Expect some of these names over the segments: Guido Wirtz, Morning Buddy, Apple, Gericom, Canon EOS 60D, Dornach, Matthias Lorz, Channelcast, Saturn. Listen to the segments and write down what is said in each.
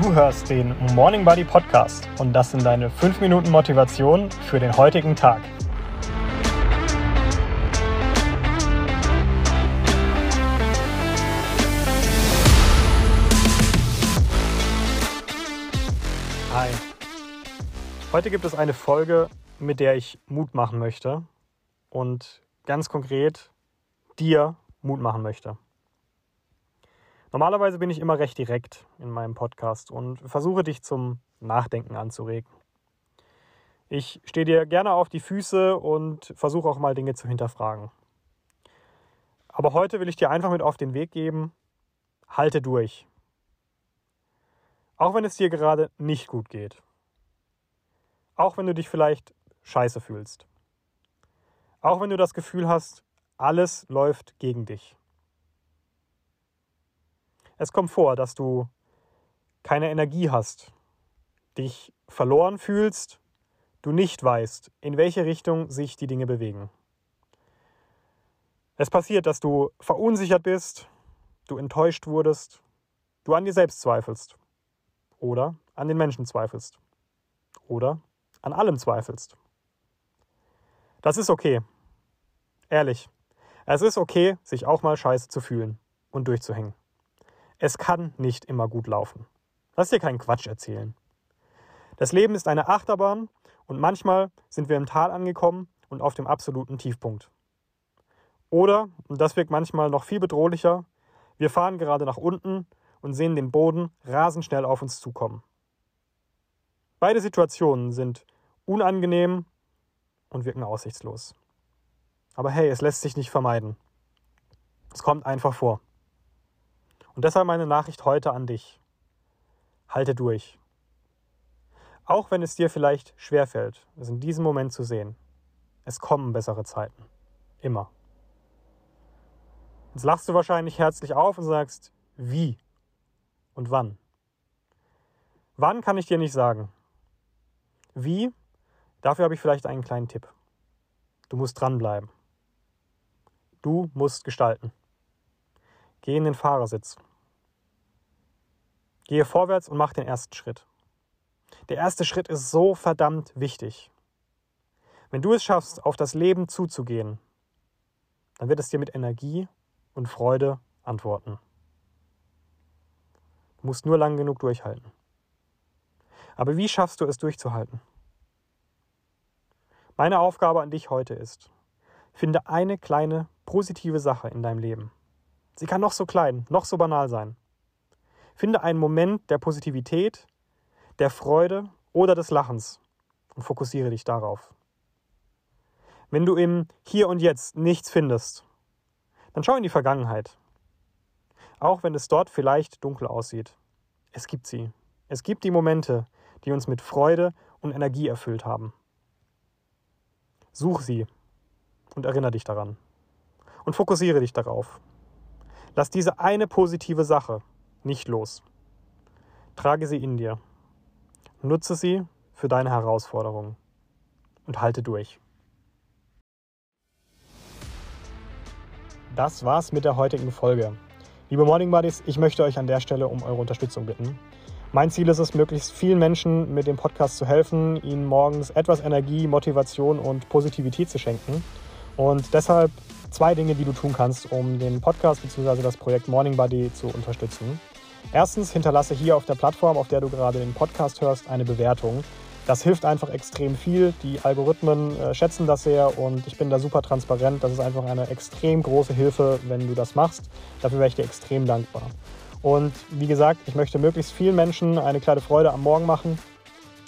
Du hörst den Morning Buddy Podcast und das sind deine 5 Minuten Motivation für den heutigen Tag. Hi. Heute gibt es eine Folge, mit der ich Mut machen möchte und ganz konkret dir Mut machen möchte. Normalerweise bin ich immer recht direkt in meinem Podcast und versuche dich zum Nachdenken anzuregen. Ich stehe dir gerne auf die Füße und versuche auch mal Dinge zu hinterfragen. Aber heute will ich dir einfach mit auf den Weg geben, halte durch. Auch wenn es dir gerade nicht gut geht. Auch wenn du dich vielleicht scheiße fühlst. Auch wenn du das Gefühl hast, alles läuft gegen dich. Es kommt vor, dass du keine Energie hast, dich verloren fühlst, du nicht weißt, in welche Richtung sich die Dinge bewegen. Es passiert, dass du verunsichert bist, du enttäuscht wurdest, du an dir selbst zweifelst oder an den Menschen zweifelst oder an allem zweifelst. Das ist okay. Ehrlich, es ist okay, sich auch mal scheiße zu fühlen und durchzuhängen. Es kann nicht immer gut laufen. Lass dir keinen Quatsch erzählen. Das Leben ist eine Achterbahn und manchmal sind wir im Tal angekommen und auf dem absoluten Tiefpunkt. Oder, und das wirkt manchmal noch viel bedrohlicher, wir fahren gerade nach unten und sehen den Boden rasend schnell auf uns zukommen. Beide Situationen sind unangenehm und wirken aussichtslos. Aber hey, es lässt sich nicht vermeiden. Es kommt einfach vor. Und deshalb meine Nachricht heute an dich. Halte durch. Auch wenn es dir vielleicht schwerfällt, es in diesem Moment zu sehen. Es kommen bessere Zeiten. Immer. Jetzt lachst du wahrscheinlich herzlich auf und sagst, wie und wann? Wann kann ich dir nicht sagen. Wie? Dafür habe ich vielleicht einen kleinen Tipp. Du musst dranbleiben. Du musst gestalten. Geh in den Fahrersitz. Gehe vorwärts und mach den ersten Schritt. Der erste Schritt ist so verdammt wichtig. Wenn du es schaffst, auf das Leben zuzugehen, dann wird es dir mit Energie und Freude antworten. Du musst nur lang genug durchhalten. Aber wie schaffst du es durchzuhalten? Meine Aufgabe an dich heute ist, finde eine kleine positive Sache in deinem Leben. Sie kann noch so klein, noch so banal sein. Finde einen Moment der Positivität, der Freude oder des Lachens und fokussiere dich darauf. Wenn du im Hier und Jetzt nichts findest, dann schau in die Vergangenheit. Auch wenn es dort vielleicht dunkel aussieht. Es gibt sie. Es gibt die Momente, die uns mit Freude und Energie erfüllt haben. Such sie und erinnere dich daran. Und fokussiere dich darauf. Lass diese eine positive Sache nicht los. Trage sie in dir. Nutze sie für deine Herausforderungen. Und halte durch. Das war's mit der heutigen Folge. Liebe Morning Buddies, ich möchte euch an der Stelle um eure Unterstützung bitten. Mein Ziel ist es, möglichst vielen Menschen mit dem Podcast zu helfen, ihnen morgens etwas Energie, Motivation und Positivität zu schenken. Und deshalb 2 Dinge, die du tun kannst, um den Podcast bzw. das Projekt Morning Buddy zu unterstützen. Erstens, hinterlasse hier auf der Plattform, auf der du gerade den Podcast hörst, eine Bewertung. Das hilft einfach extrem viel. Die Algorithmen schätzen das sehr und ich bin da super transparent. Das ist einfach eine extrem große Hilfe, wenn du das machst. Dafür wäre ich dir extrem dankbar. Und wie gesagt, ich möchte möglichst vielen Menschen eine kleine Freude am Morgen machen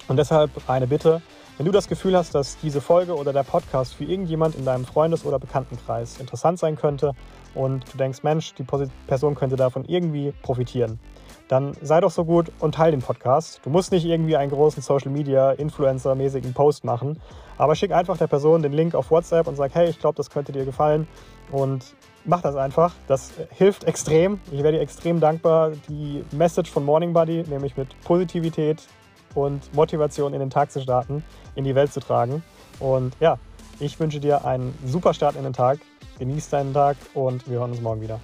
und deshalb eine Bitte. Wenn du das Gefühl hast, dass diese Folge oder der Podcast für irgendjemand in deinem Freundes- oder Bekanntenkreis interessant sein könnte und du denkst, Mensch, die Person könnte davon irgendwie profitieren, dann sei doch so gut und teile den Podcast. Du musst nicht irgendwie einen großen Social-Media-Influencer-mäßigen Post machen, aber schick einfach der Person den Link auf WhatsApp und sag, hey, ich glaube, das könnte dir gefallen und mach das einfach. Das hilft extrem. Ich werde dir extrem dankbar. Die Message von Morning Buddy, nämlich mit Positivität und Motivation in den Tag zu starten, in die Welt zu tragen. Und ja, ich wünsche dir einen super Start in den Tag. Genieß deinen Tag und wir hören uns morgen wieder.